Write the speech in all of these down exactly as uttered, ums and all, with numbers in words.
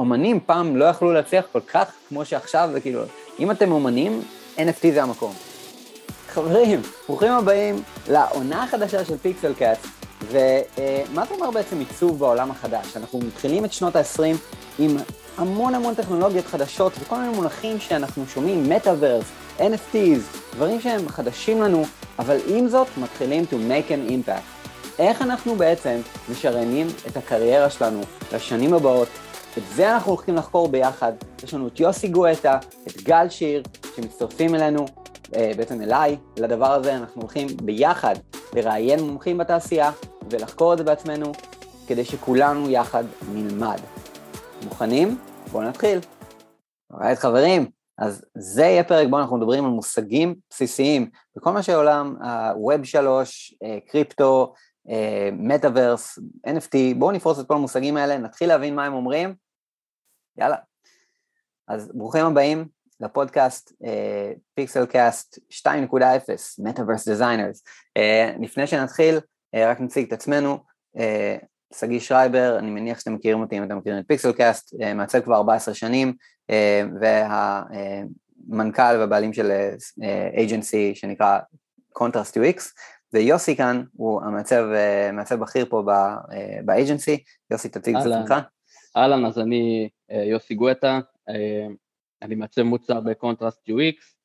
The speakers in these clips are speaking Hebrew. אומנים פעם לא יכלו להצליח כל כך כמו שעכשיו, וכאילו, אם אתם אומנים, אן אף טי זה המקום. חברים, ברוכים הבאים לעונה החדשה של פיקסלקאסט, ומה זה אומר בעצם עיצוב בעולם החדש? אנחנו מתחילים את שנות ה-עשרים עם המון המון טכנולוגיות חדשות, וכל מיני מונחים שאנחנו שומעים, Metaverse, אן אף טיז, דברים שהם חדשים לנו, אבל עם זאת מתחילים to make an impact. איך אנחנו בעצם משריינים את הקריירה שלנו לשנים הבאות. את זה אנחנו הולכים לחקור ביחד. יש לנו את יוסי גואטה, את גל שיר, שמצטרפים אלינו, בעצם אליי, לדבר הזה אנחנו הולכים ביחד לראיין מומחים בתעשייה ולחקור את זה בעצמנו, כדי שכולנו יחד נלמד. מוכנים? בואו נתחיל. ראית חברים, אז זה יהיה פרק בו אנחנו מדברים על מושגים בסיסיים, בכל מה שעולם, ה-ווב שלוש, קריפטו, מטאברס, אן אף טי, בואו נפרוס את כל המושגים האלה, נתחיל להבין מה הם אומרים, יאללה. אז ברוכים הבאים לפודקאסט פיקסלקאסט שתיים נקודה אפס, Metaverse Designers. לפני שנתחיל, רק נציג את עצמנו, סגי שרייבר, אני מניח שאתם מכירים אותי אם אתם מכירים את פיקסלקאסט, מעצב כבר ארבע עשרה שנים, והמנכ"ל והבעלים של agency שנקרא Contrast יו אקס, ויוסי כאן, הוא המעצב, מעצב בכיר פה באג'נסי, יוסי תציג את עצמך. אהלן, אז אני יוסי גואטה, אני מעצב מוצר בקונטרסט יו אקס,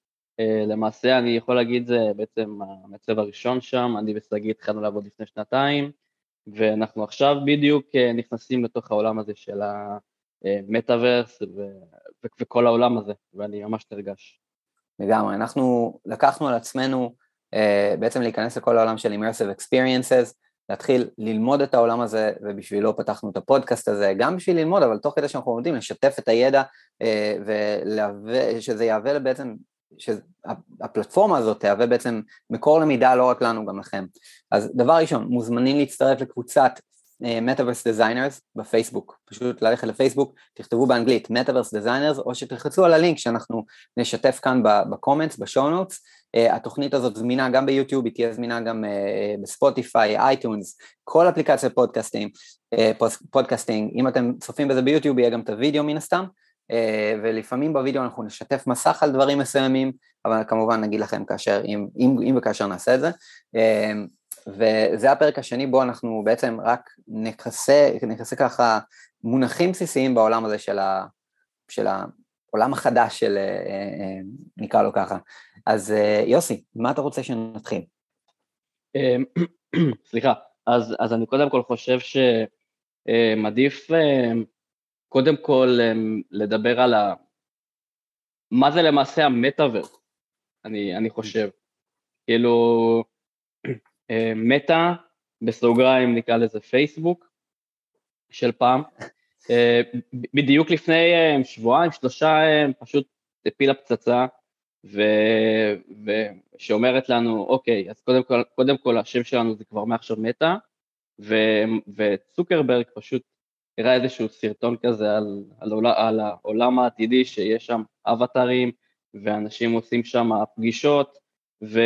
למעשה אני יכול להגיד זה בעצם המעצב הראשון שם, אני וסגי התחלנו לעבוד לפני שנתיים, ואנחנו עכשיו בדיוק נכנסים לתוך העולם הזה של המטאברס וכל העולם הזה, ואני ממש נרגש. לגמרי, אנחנו לקחנו על עצמנו, בעצם להיכנס לכל העולם של immersive experiences, להתחיל ללמוד את העולם הזה, ובשבילו פתחנו את הפודקאסט הזה, גם בשביל ללמוד, אבל תוך כדי שאנחנו עומדים לשתף את הידע, ושזה יעווה בעצם, שהפלטפורמה הזאת תהווה בעצם מקור למידע לא רק לנו, גם לכם. אז דבר ראשון, מוזמנים להצטרף לקבוצת Metaverse Designers בפייסבוק, פשוט ללכת לפייסבוק, תכתבו באנגלית Metaverse Designers, או שתלחצו על הלינק שאנחנו נשתף כאן בקומנטס, בשואו נוטס. התוכנית הזאת זמינה גם ביוטיוב, היא תהיה זמינה גם בספוטיפיי, אייטונס, כל אפליקציה פודקאסטינג, פודקאסטינג, אם אתם צופים בזה ביוטיוב, יהיה גם את הוידאו מן הסתם, ולפעמים בוידאו אנחנו נשתף מסך על דברים מסוימים, אבל כמובן נגיד לכם כאשר, אם, אם, אם וכאשר נעשה את זה, וזה הפרק השני בו אנחנו בעצם רק נכסה, נכסה ככה מונחים בסיסיים בעולם הזה של ה, של ה, עולם החדש של, נקרא לו ככה. אז יוסי, מה אתה רוצה שנתחיל? סליחה, אז, אז אני קודם כל חושב שמדיף קודם כל לדבר על ה... מה זה למעשה המטאברס, אני, אני חושב. כאילו, מטא, בסוגריים נקרא לזה פייסבוק, של פעם, בדיוק לפני שבועיים, שלושה, פשוט הפילה פצצה, ושאומרת לנו, אוקיי, אז קודם כל, קודם כל השם שלנו זה כבר מעכשיו מטא, וצוקרברג פשוט הראה איזשהו סרטון כזה על, על, על העולם העתידי, שיש שם אבטרים, ואנשים עושים שם פגישות, ו,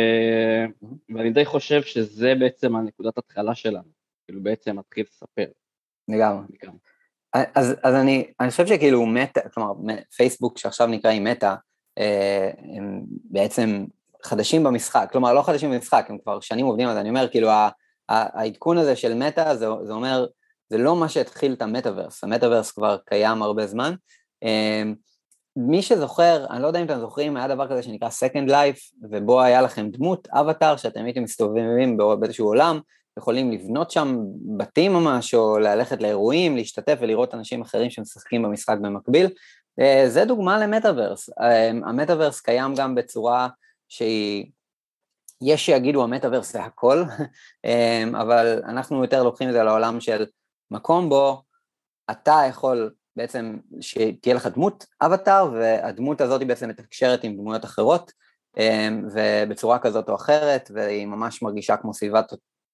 ואני די חושב שזה בעצם הנקודת התחלה שלנו, כאילו בעצם מתחיל לספר. לגמרי. לגמרי. אז, אז אני, אני חושב שכאילו מטא, כלומר, פייסבוק שעכשיו נקרא עם מטא, הם בעצם חדשים במשחק, כלומר לא חדשים במשחק, הם כבר שנים עובדים, אז אני אומר כאילו העדכון הזה של מטא, זה, זה אומר, זה לא מה שהתחיל את המטאברס, המטאברס כבר קיים הרבה זמן, מי שזוכר, אני לא יודע אם אתם זוכרים, היה דבר כזה שנקרא Second Life, ובו היה לכם דמות, אבטר, שאתם הייתם מסתובבים באיזשהו עולם, יכולים לבנות שם בתים ממש, או ללכת לאירועים, להשתתף ולראות אנשים אחרים שמשחקים במשחק במקביל, זה דוגמה למטאברס, המטאברס קיים גם בצורה שהיא, יש שיגידו המטאברס זה הכל, אבל אנחנו יותר לוקחים את זה לעולם של מקום בו, אתה יכול בעצם שתהיה לך דמות אבטר, והדמות הזאת היא בעצם מתקשרת עם דמויות אחרות, ובצורה כזאת או אחרת, והיא ממש מרגישה כמו סביבת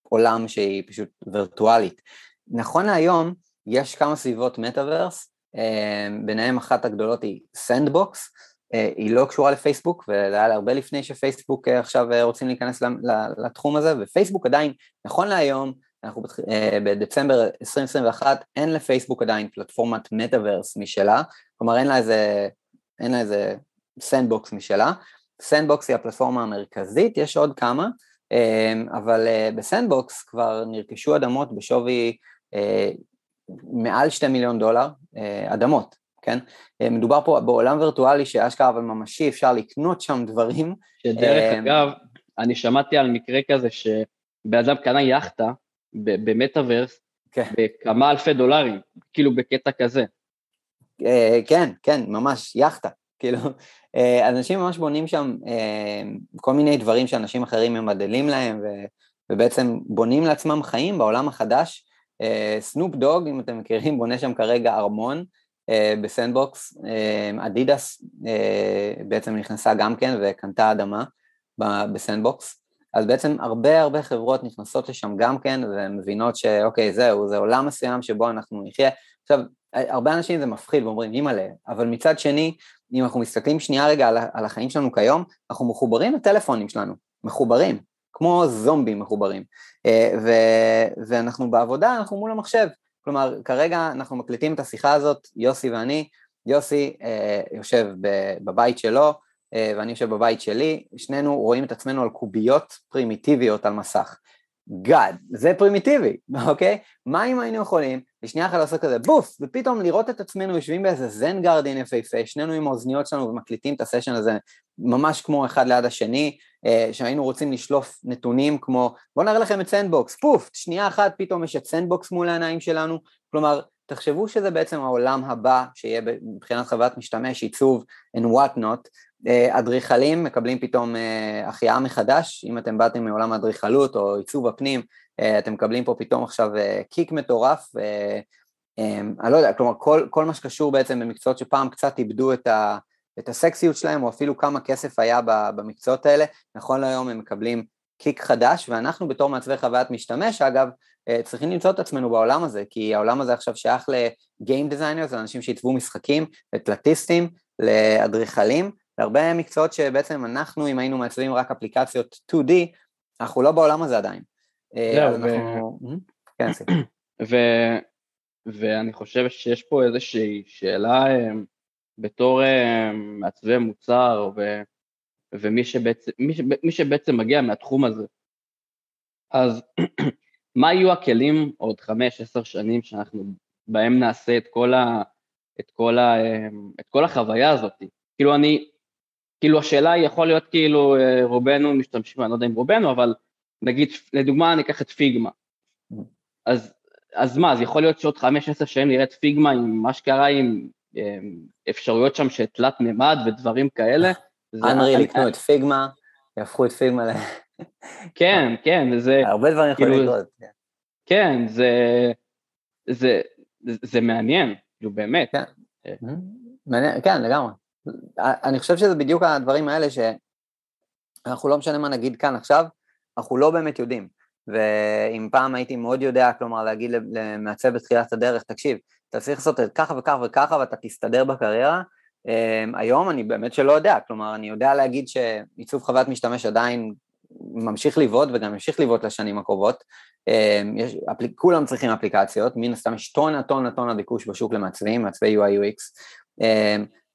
עולם שהיא פשוט וירטואלית. נכון להיום, יש כמה סביבות מטאברס, ביניהם אחת הגדולות היא Sandbox, היא לא קשורה לפייסבוק, וזה היה הרבה לפני שפייסבוק עכשיו רוצים להיכנס לתחום הזה, ופייסבוק עדיין, נכון להיום, אנחנו בתח... בדצמבר עשרים עשרים ואחת, אין לפייסבוק עדיין פלטפורמת מטאברס משלה, כלומר אין לה איזה, אין לה איזה סנדבוקס משלה, סנדבוקס היא הפלטפורמה המרכזית, יש עוד כמה, אבל בסנדבוקס כבר נרכשו אדמות בשווי מעל שני מיליון דולר, אדמות, כן? מדובר פה בעולם וירטואלי שאשכרה אבל ממשי, אפשר לקנות שם דברים. שדרך אגב, אני שמעתי על מקרה כזה שבאדם קנה יאכטה במטאברס, בכמה אלפי דולרים, כאילו בקטע כזה. כן, כן, ממש, יאכטה. כאילו, אנשים ממש בונים שם כל מיני דברים שאנשים אחרים ממדלים להם, ובעצם בונים לעצמם חיים בעולם החדש. סנופ דוג, אם אתם מכירים, בונה שם כרגע ארמון בסנדבוקס. אדידס בעצם נכנסה גם כן וקנתה אדמה בסנדבוקס. אז בעצם הרבה הרבה חברות נכנסות לשם גם כן, ומבינות שאוקיי, זהו, זה עולם מסוים שבו אנחנו נחיה. עכשיו, הרבה אנשים זה מפחיד ואומרים, אימאלה, אבל מצד שני, אם אנחנו מסתכלים שנייה רגע על החיים שלנו כיום, אנחנו מחוברים לטלפונים שלנו, מחוברים, כמו זומבים מחוברים, ו- ואנחנו בעבודה, אנחנו מול המחשב, כלומר, כרגע אנחנו מקליטים את השיחה הזאת, יוסי ואני, יוסי אה, יושב בבית שלו, אה, ואני יושב בבית שלי, שנינו רואים את עצמנו על קוביות פרימיטיביות על מסך, גאד, זה פרימיטיבי, אוקיי? מה אם היינו יכולים, לשנייה אחת לעשות כזה, בוף, ופתאום לראות את עצמנו, יושבים באיזה זן גרדין יפהפה, שנינו עם האוזניות שלנו ומקליטים את הסשן הזה, ממש כמו אחד ליד השני, שהיינו רוצים לשלוף נתונים כמו, בוא נראה לכם את סנדבוקס, פוף, שנייה אחת, פתאום יש את סנדבוקס מול העיניים שלנו, כלומר, תחשבו שזה בעצם העולם הבא, שיהיה מבחינת חוויית משתמש, עיצוב, and what not, אדריכלים מקבלים פתאום החייאה מחדש, אם אתם באתם מעולם האדריכלות או עיצוב הפנים, אתם מקבלים פה פתאום עכשיו קיק מטורף, אני לא יודע, כלומר כל, כל מה שקשור בעצם במקצועות שפעם קצת איבדו את, ה, את הסקסיות שלהם, או אפילו כמה כסף היה במקצועות האלה, נכון להיום הם מקבלים קיק חדש, ואנחנו בתור מעצבי חוויית משתמש, אגב, צריכים למצוא את עצמנו בעולם הזה, כי העולם הזה עכשיו שייך לגיים דיזיינרס, לאנשים שעיצבו משחקים, לפלטיסטים, לאדריכלים, להרבה מקצועות שבעצם אנחנו, אם היינו מעצבים רק אפליקציות טו די, אנחנו לא בעולם הזה עדיין. ואני חושב שיש פה איזושהי שאלה, בתור מעצבי מוצר, ומי שבעצם מגיע מהתחום הזה, אז מה יהיו הכלים עוד חמש, עשר שנים, שאנחנו בהם נעשה את כל החוויה הזאת? כאילו אני, כאילו השאלה היא יכול להיות כאילו רובנו משתמשים, אני לא יודע אם רובנו, אבל נגיד, לדוגמה אני אקח את פיגמה, אז, אז מה, אז יכול להיות שעוד חמש עשר שנים נראה את פיגמה עם מה שקרה עם אפשרויות שם שתלת ממד ודברים כאלה. אנרי לקנו את פיגמה, יהפכו את פיגמה ל... כן, כן, זה... הרבה דברים יכולים לקרות. כן, זה מעניין, כאילו באמת. כן, לגמרי. אני חושב שזה בדיוק הדברים האלה שאנחנו לא משנה מה נגיד כאן עכשיו, אנחנו לא באמת יודעים, ואם פעם הייתי מאוד יודע, כלומר להגיד למעצב בתחילת הדרך, תקשיב, אתה צריך לעשות את ככה וככה וככה ואתה תסתדר בקריירה, היום אני באמת שלא יודע, כלומר אני יודע להגיד שעיצוב חוויית משתמש עדיין ממשיך ליוות וגם ממשיך ליוות לשנים הקרובות, יש, אפל, כולם צריכים אפליקציות, מן הסתם יש טונה טונה טונה ביקוש בשוק למעצבים, מעצבי יו איי יו אקס,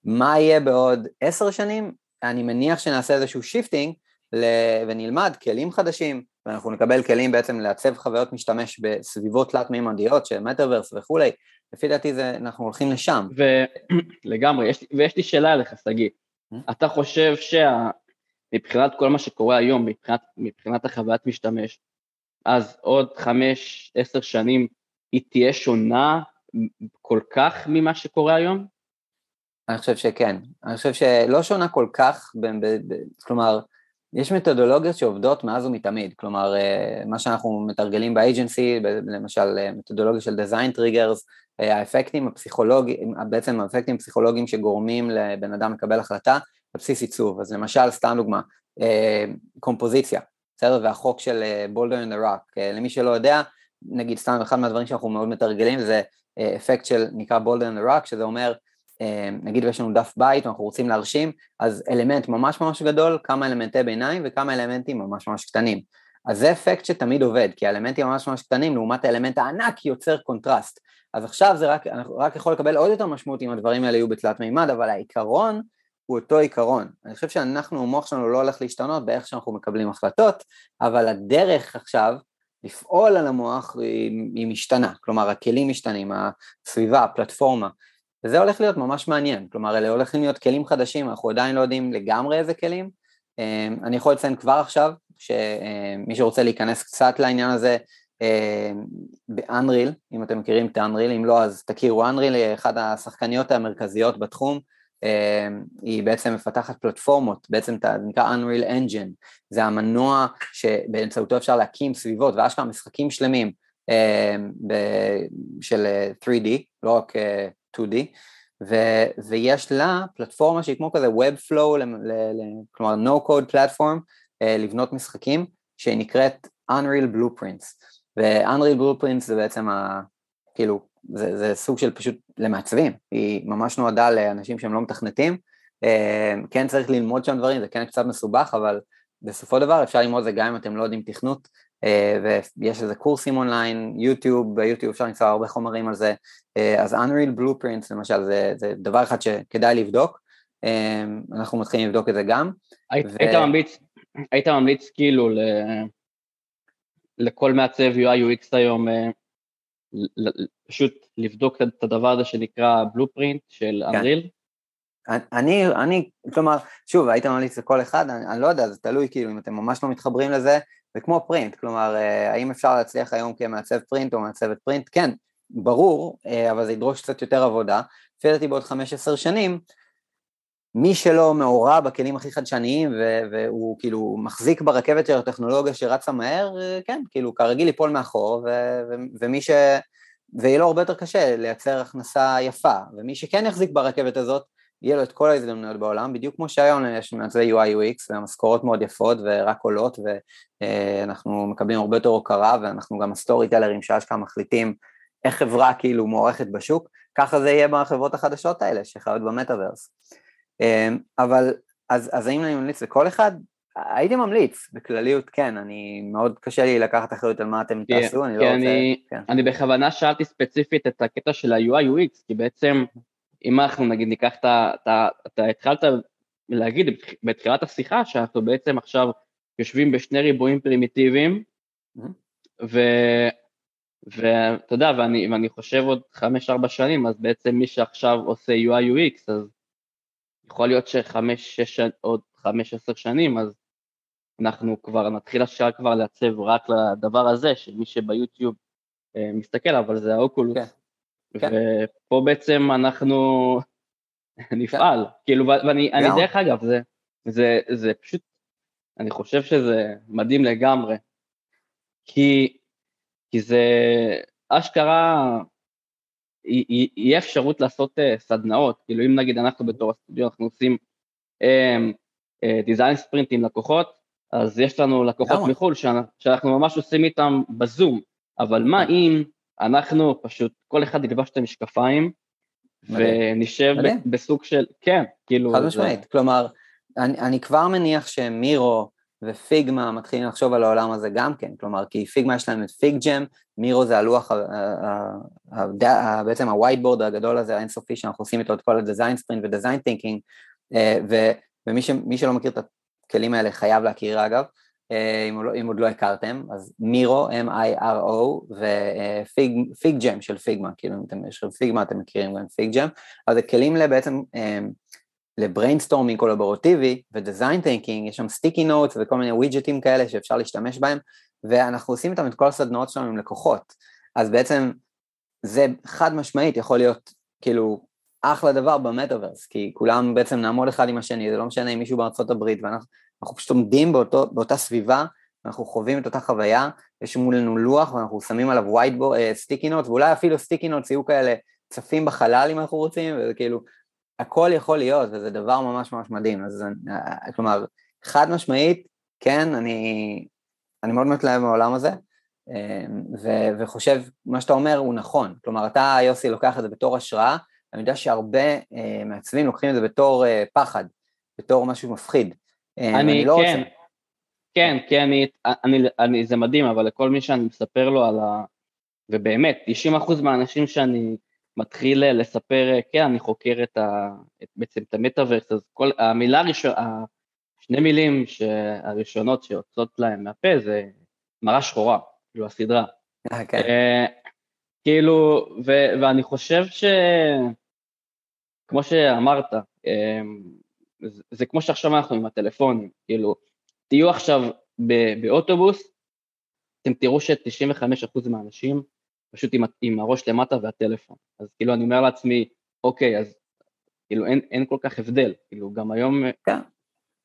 מה יהיה בעוד עשר שנים? אני מניח שנעשה איזשהו שיפטינג ונלמד כלים חדשים, ואנחנו נקבל כלים בעצם לעצב חוויות משתמש בסביבות תלת מימדיות של מטאברס וכולי, לפי דעתי זה, אנחנו הולכים לשם. ולגמרי, יש, ויש לי שאלה אליך, סגי, אתה חושב שמבחינת כל מה שקורה היום, מבחינת, מבחינת החוויית משתמש, אז עוד חמש, עשר שנים היא תהיה שונה כל כך ממה שקורה היום? אני חושב שכן, אני חושב שלא שונה כל כך, ב- ב- ב- כלומר, יש מתודולוגיות שעובדות מאז ומתמיד, כלומר, מה שאנחנו מתרגלים באג'נסי, ב- למשל, מתודולוגיה של design triggers, האפקטים הפסיכולוגיים, בעצם האפקטים הפסיכולוגיים שגורמים לבן אדם לקבל החלטה, בבסיס עיצוב, אז למשל, סתם דוגמה, קומפוזיציה, בסדר, והחוק של Boulder and the Rock, למי שלא יודע, נגיד סתם, אחד מהדברים שאנחנו מאוד מתרגלים, זה אפקט של נקרא Boulder and the Rock, שזה אומר, נגיד יש לנו דף בית ואנחנו רוצים להרשים, אז אלמנט ממש ממש גדול, כמה אלמנטי ביניים וכמה אלמנטים ממש ממש קטנים. אז זה אפקט שתמיד עובד, כי האלמנטים ממש ממש קטנים, לעומת האלמנט הענק יוצר קונטרסט. אז עכשיו זה רק, רק יכול לקבל עוד יותר משמעות אם הדברים האלה יהיו בתלת מימד, אבל העיקרון הוא אותו עיקרון. אני חושב שאנחנו, המוח שלנו לא הולך להשתנות באיך שאנחנו מקבלים החלטות, אבל הדרך עכשיו לפעול על המוח היא, היא משתנה, כלומר הכלים משתנים, הסביבה, הפלטפורמה, וזה הולך להיות ממש מעניין, כלומר אלה הולכים להיות כלים חדשים, אנחנו עדיין לא יודעים לגמרי איזה כלים, אני יכול לציין כבר עכשיו, שמי שרוצה להיכנס קצת לעניין הזה, ב-Unreal, אם אתם מכירים את Unreal, אם לא אז תכירו Unreal, אחת השחקניות המרכזיות בתחום, היא בעצם מפתחת פלטפורמות, בעצם נקרא Unreal Engine, זה המנוע שבאמצעותו אפשר להקים סביבות, ואשכרה משחקים שלמים של שלוש די, לא רק שתיים די, ו- ויש לה פלטפורמה שהיא כמו כזה Web Flow, כלומר No Code Platform, לבנות משחקים, שהיא נקראת Unreal Blueprints, ו-Unreal Blueprints זה בעצם ה- כאילו, זה, זה סוג של פשוט למעצבים, היא ממש נועדה לאנשים שהם לא מתכנתים, כן צריך ללמוד שם דברים, זה כן קצת מסובך, אבל בסופו דבר אפשר ללמוד זה גם אם אתם לא יודעים תכנות, ויש איזה קורסים אונליין, יוטיוב, ביוטיוב אפשר למצוא הרבה חומרים על זה, אז Unreal Blueprints למשל, זה, זה דבר אחד שכדאי לבדוק, אנחנו מתחילים לבדוק את זה גם. היית, ו... היית ממליץ, היית ממליץ כאילו ל... לכל מעצב יו איי יו אקס היום, פשוט לבדוק את הדבר הזה שנקרא בלופרינט של Unreal? אני, אני, כלומר, שוב, הייתי ממליץ לכל אחד, אני לא יודע, זה תלוי, כאילו, אם אתם ממש לא מתחברים לזה, זה כמו פרינט, כלומר, האם אפשר להצליח היום כמעצב פרינט או מעצבת פרינט? כן, ברור, אבל זה ידרוש קצת יותר עבודה, פיירתי בעוד חמש עשרה שנים, מי שלא מעורב בכלים הכי חדשניים, והוא כאילו מחזיק ברכבת של הטכנולוגיה שרצה מהר, כן, כאילו כרגיל ליפול מאחור, ומי ש... ויהיה לו הרבה יותר קשה לייצר הכנסה יפה, ומי שכן יחזיק ברכבת הזאת, יהיה לו את כל ההזדמנויות בעולם, בדיוק כמו שהיום יש מעצבי יו איי יו אקס, והמשכורות מאוד יפות ורק עולות, ואנחנו מקבלים הרבה יותר הוקרה, ואנחנו גם הסטורי טלרים שאשכרה מחליטים איך חברה כאילו מוערכת בשוק, ככה זה יהיה בחברות החדשות האלה שחיות במטאברס. אבל, אז, אז האם אני ממליץ לכל אחד? הייתי ממליץ, בכלליות כן, אני, מאוד קשה לי לקחת אחריות על מה אתם כן, תעשו, אני כן, לא רוצה... אני, כן, אני בכוונה שאלתי ספציפית את הקטע של ה-יו איי יו אקס, כי בעצם, אם אנחנו נגיד ניקח את ה... אתה התחלת להגיד בתחילת השיחה, שאנחנו בעצם עכשיו יושבים בשני ריבועים פרימיטיביים, ואתה יודע, ואני, ואני חושב עוד חמש ארבע שנים, אז בעצם מי שעכשיו עושה יו איי יו אקס, אז... יכול להיות שחמש, שש, עוד חמש, עשר שנים, אז אנחנו כבר נתחיל השעה כבר לעצב רק לדבר הזה, שמי שביוטיוב אה, מסתכל, אבל זה האוקולוס. Okay. ופה okay. בעצם אנחנו נפעל. Okay. כאילו, ואני yeah. דרך אגב, זה, זה, זה פשוט, אני חושב שזה מדהים לגמרי, כי, כי זה אשכרה... יהיה אפשרות לעשות סדנאות, כאילו אם נגיד אנחנו בתור הסטודיו, אנחנו עושים דיזיין ספרינט עם לקוחות, אז יש לנו לקוחות מחול שאנחנו ממש עושים איתם בזום, אבל מה אם אנחנו פשוט, כל אחד ילבש את המשקפיים, ונשב בסוג של, כן, כאילו... חד משמעית, כלומר, אני כבר מניח שמירו, ופיגמה מתחילים לחשוב על העולם הזה גם כן, כלומר, כי פיגמה יש להם את פיג ג'ם, מירו זה הלוח, בעצם הווייטבורד הגדול הזה, האינסופי, שאנחנו עושים איתו את כל הדיזיין ספרינט ודיזיין טינקינג, ומי שלא מכיר את הכלים האלה חייב להכיר אגב, אם עוד לא הכרתם, אז מירו, M-I-R-O, ופיג ג'ם של פיגמה, כאילו אם אתם יש פיגמה, אתם מכירים גם פיג ג'ם, אז הכלים האלה בעצם... לבריינסטורמינג קולבורטיבי ודיזיין טינקינג, יש שם סטיקי נוטס וכל מיני ווידג'טים כאלה שאפשר להשתמש בהם, ואנחנו עושים איתם את כל הסדנאות שלנו עם לקוחות, אז בעצם זה חד משמעית יכול להיות כאילו אחלה דבר במטאברס, כי כולם בעצם נעמוד אחד עם השני, זה לא משנה אם מישהו בארצות הברית, ואנחנו פשוט עומדים באותו, באותה סביבה, אנחנו חווים את אותה חוויה, יש מולנו לוח ואנחנו שמים עליו ווייטבורד, סטיקי נוטס, ואולי אפילו סטיקי נוטס יהיו כאלה צפים בחלל אם אנחנו רוצים, וזה כאילו הכל יכול להיות, וזה דבר ממש ממש מדהים, אז כלומר, חד משמעית, כן, אני, אני מאוד מתלהב מהעולם הזה, ו, וחושב, מה שאתה אומר הוא נכון, כלומר, אתה, יוסי, לוקח את זה בתור השראה, אני יודע שהרבה uh, מעצבים לוקחים את זה בתור uh, פחד, בתור משהו מפחיד, אני, אני לא כן. רוצה. כן, כי אני, אני, אני, זה מדהים, אבל לכל מי שאני מספר לו על ה... ובאמת, תשעים אחוז מהאנשים שאני מתחיל לספר, כן, אני חוקר את ה... את, בעצם את המטאברס, אז כל, המילה הראשונה, שני מילים הראשונות שיוצאות להם מהפה, זה מראה שחורה, כאילו הסדרה. Okay. כאילו, ו, ואני חושב ש... כמו שאמרת, זה, זה כמו שעכשיו אנחנו עם הטלפונים, כאילו, תהיו עכשיו ב- באוטובוס, אתם תראו ש-תשעים וחמישה אחוז מהאנשים פשוט עם, עם הראש למטה והטלפון. אז כאילו אני אומר לעצמי, אוקיי, אז כאילו אין, אין כל כך הבדל, כאילו גם היום, כן.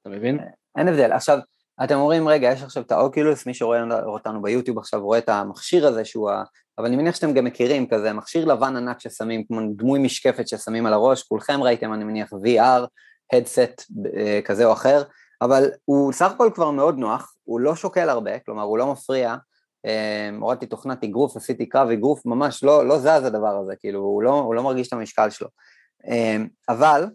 אתה מבין? אין הבדל. עכשיו, אתם אומרים, רגע, יש עכשיו את האוקילוס, מי שרואה אותנו ביוטיוב עכשיו רואה את המכשיר הזה שהוא ה... אבל אני מניח שאתם גם מכירים כזה, מכשיר לבן ענק ששמים, כמו דמוי משקפת ששמים על הראש, כולכם ראיתם, אני מניח, וי אר, הדסט כזה או אחר, אבל הוא סך הכל כבר מאוד נוח, הוא לא שוקל הרבה, כלומר הוא לא מפריע, הורדתי תוכנת אגרוף, עשיתי קרב אגרוף, ממש לא, לא זז הדבר הזה, כאילו הוא לא, הוא לא מרגיש את המשקל שלו, אבל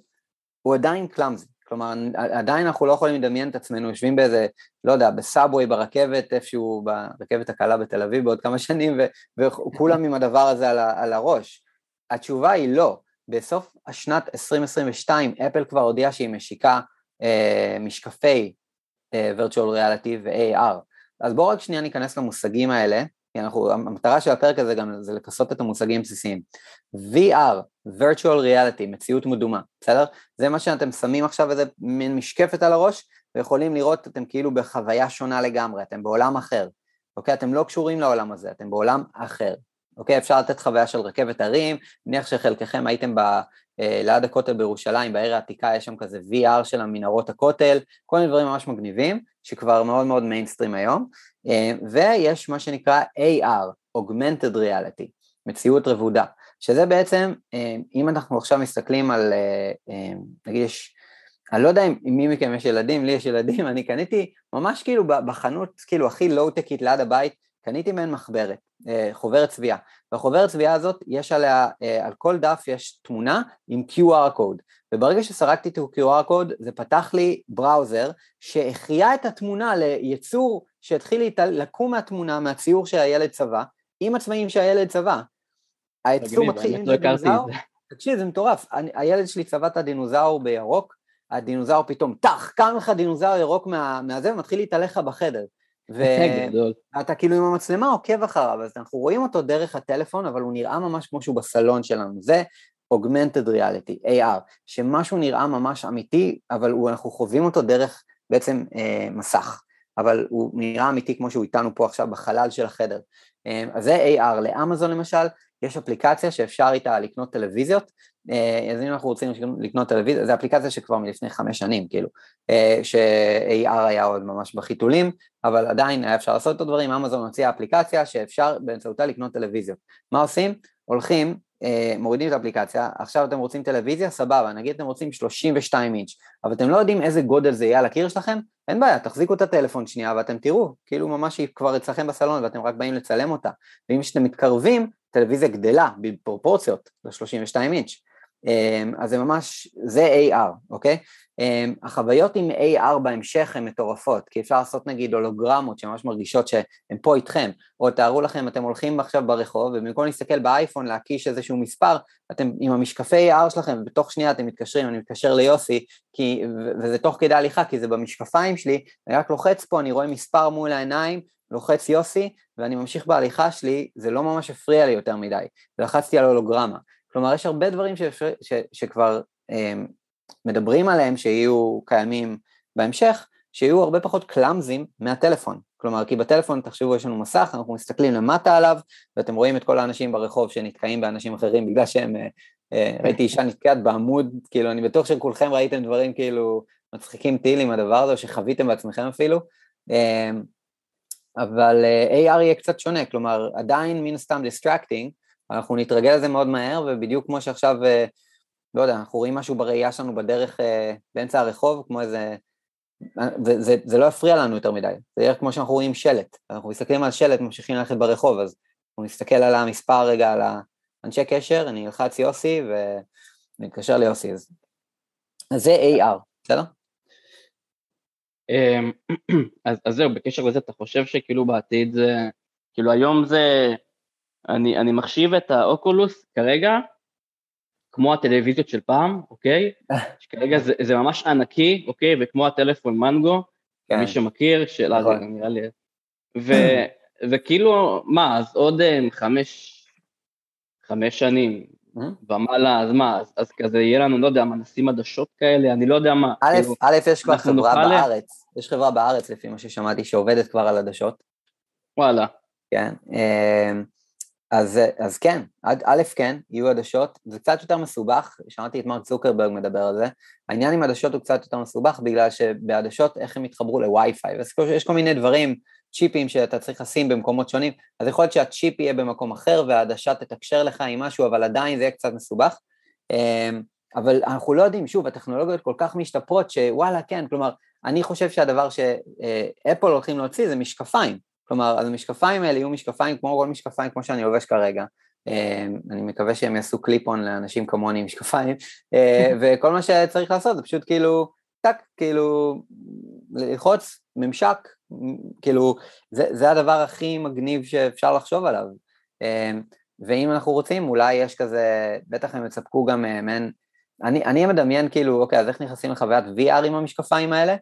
הוא עדיין קלאמזי, כלומר עדיין אנחנו לא יכולים לדמיין את עצמנו, יושבים באיזה, לא יודע, בסאבווי, ברכבת, איפשהו ברכבת הקלה בתל אביב בעוד כמה שנים, וכולם עם הדבר הזה על, על הראש, התשובה היא לא, בסוף השנת עשרים עשרים ושתיים, אפל כבר הודיעה שהיא משיקה, משקפי virtual reality ו-איי אר. אז בואו רק שנייה ניכנס למושגים האלה, כי אנחנו, המטרה של הפרק הזה גם זה לכסות את המושגים בסיסיים. וי אר, virtual reality, מציאות מדומה, בסדר? זה מה שאתם שמים עכשיו, איזה מין משקפת על הראש, ויכולים לראות אתם כאילו בחוויה שונה לגמרי, אתם בעולם אחר, אוקיי? אתם לא קשורים לעולם הזה, אתם בעולם אחר, אוקיי? אפשר לתת חוויה של רכבת הרים, מניח שחלקכם הייתם ב... ליד הכותל בירושלים, בעיר העתיקה, יש שם כזה וי אר של המנהרות הכותל, כל מיני דברים ממש מגניבים, שכבר מאוד מאוד מיינסטרים היום, ויש מה שנקרא איי אר, Augmented Reality, מציאות רבודה, שזה בעצם, אם אנחנו עכשיו מסתכלים על, נגיד יש, אני לא יודע אם מי מכם יש ילדים, לי יש ילדים, אני קניתי ממש כאילו בחנות, כאילו הכי לואו-טקית ליד הבית, קניתי מהן מחברת, חוברת צביעה, והחוברת צביעה הזאת יש עליה, על כל דף יש תמונה עם קיו אר קוד, וברגע שסרקתי את ה-קיו אר קוד, זה פתח לי בראוזר, שהחייה את התמונה ליצור, שהתחיל לקום מהתמונה, מהציור של הילד צבא, עם הצבעים שהילד צבא, היצור מתחיל עם דינוזאור, תקשיב, זה מטורף, הילד שלי צבא את הדינוזאור בירוק, הדינוזאור פתאום, תח, קם לך דינוזאור ירוק מהזה, ומתחיל להתהלך בחדר, ואתה כאילו עם המצלמה עוקב אחריו, אז אנחנו רואים אותו דרך הטלפון, אבל הוא נראה ממש כמו שהוא בסלון שלנו, זה Augmented Reality, איי אר, שמשהו נראה ממש אמיתי, אבל אנחנו חווים אותו דרך בעצם אה, מסך, אבל הוא נראה אמיתי כמו שהוא איתנו פה עכשיו בחלל של החדר, אה, אז זה איי אר, לאמזון למשל, יש אפליקציה שאפשר איתה לקנות טלוויזיות, אז אם אנחנו רוצים לקנות טלוויזיה, זו אפליקציה שכבר מלפני חמש שנים, כאילו, ש-איי אר היה עוד ממש בחיתולים, אבל עדיין היה אפשר לעשות את הדברים, אמזון הוציאה אפליקציה שאפשר באמצעותה לקנות טלוויזיות. מה עושים? הולכים, מורידים את האפליקציה, עכשיו אתם רוצים טלוויזיה, סבבה, נגיד אתם רוצים שלושים ושתיים אינץ', אבל אתם לא יודעים איזה גודל זה יהיה על הקיר שלכם, אין בעיה, תחזיקו את הטלפון שנייה ואתם תראו, כאילו ממש היא כבר אצלכם בסלון ואתם רק באים לצלם אותה, ואם שאתם מתקרבים, טלוויזיה גדלה בפרופורציות ל-שלושים ושתיים אינץ', אז זה ממש, זה איי אר, אוקיי? החוויות עם איי אר בהמשך הן מטורפות, כי אפשר לעשות נגיד הולוגרמות שממש מרגישות שהן פה איתכם, או תארו לכם, אתם הולכים עכשיו ברחוב, ובמקום להסתכל באייפון להקיש איזשהו מספר, אתם עם המשקפי איי אר שלכם, ובתוך שנייה אתם מתקשרים, אני מתקשר ליוסי, כי, וזה תוך כדי הליכה, כי זה במשקפיים שלי, אני רק לוחץ פה, אני רואה מספר מול העיניים, לוחץ יוסי, ואני ממשיך בהליכה שלי, זה לא ממש הפריע לי יותר מדי, ולחצתי על הולוגרמה. כלומר, יש הרבה דברים ש... ש... שכבר אמ, מדברים עליהם, שיהיו קיימים בהמשך, שיהיו הרבה פחות קלאמזים מהטלפון. כלומר, כי בטלפון, תחשבו, יש לנו מסך, אנחנו מסתכלים למטה עליו, ואתם רואים את כל האנשים ברחוב שנתקעים באנשים אחרים, בגלל שהם, אה, אה, ראיתי אישה נתקעת בעמוד, כאילו, אני בטוח שכולכם ראיתם דברים כאילו מצחיקים טילים, הדבר הזה, שחוויתם בעצמכם אפילו. אה, אבל איי אר יהיה קצת שונה, כלומר, עדיין מן סתם דיסטרקטינג, אנחנו נתרגל לזה מאוד מהר, ובדיוק כמו שעכשיו, לא יודע, אנחנו רואים משהו בראייה שלנו בדרך, באמצע הרחוב, כמו איזה, זה, זה, זה לא יפריע לנו יותר מדי, זה יהיה כמו שאנחנו רואים שלט, אנחנו מסתכלים על שלט, ממשיכים ללכת ברחוב, אז אנחנו נסתכל על המספר רגע, על האנשי קשר, אני אלחץ יוסי, ואני אתקשר ליוסי, אז זה איי אר, בסדר? אז זהו, בקשר לזה, אתה חושב שכאילו בעתיד זה, כאילו היום זה, אני, אני מחשיב את האוקולוס כרגע, כמו הטלוויזיות של פעם, אוקיי? שכרגע זה, זה ממש ענקי, אוקיי? וכמו הטלפון מנגו, מי שמכיר, שאלה זה נראה לי. ו, וכאילו, מה, אז עוד חמש, חמש שנים, ומעלה, אז מה, אז, אז כזה יהיה לנו, לא יודע, מנסים עדשות כאלה, אני לא יודע מה. א', כאילו, א', יש כבר חברה בארץ, יש חברה בארץ לפי מה ששמעתי, שעובדת כבר על עדשות. וואלה. כן, אז, אז כן, א', כן, יהיו עדשות, זה קצת יותר מסובך, שמעתי את מרק צוקרברג מדבר על זה, העניין עם עדשות הוא קצת יותר מסובך, בגלל שבעדשות איך הם התחברו לווי-פיי, ויש כל מיני דברים, צ'יפים שאתה צריך לשים במקומות שונים, אז יכול להיות שהצ'יפ יהיה במקום אחר, והעדשה תתקשר לך עם משהו, אבל עדיין זה יהיה קצת מסובך, אבל אנחנו לא יודעים, שוב, הטכנולוגיות כל כך משתפרות, שוואלה, כן, כלומר, אני חושב שהדבר שאפל הולכים להוציא זה משקפיים, כלומר, אז המשקפיים האלה יהיו משקפיים, כמו כל משקפיים, כמו שאני לובש כרגע, אני מקווה שהם יעשו קליפון לאנשים כמוני עם משקפיים, וכל מה שצריך לעשות זה פשוט כאילו, טק, כאילו, ללחוץ, ממשק, כאילו, זה, זה הדבר הכי מגניב שאפשר לחשוב עליו, ואם אנחנו רוצים, אולי יש כזה, בטח הם יצפקו גם, מן, אני, אני מדמיין כאילו, אוקיי, אז איך נכנסים לחוויית וי אר עם המשקפיים האלה?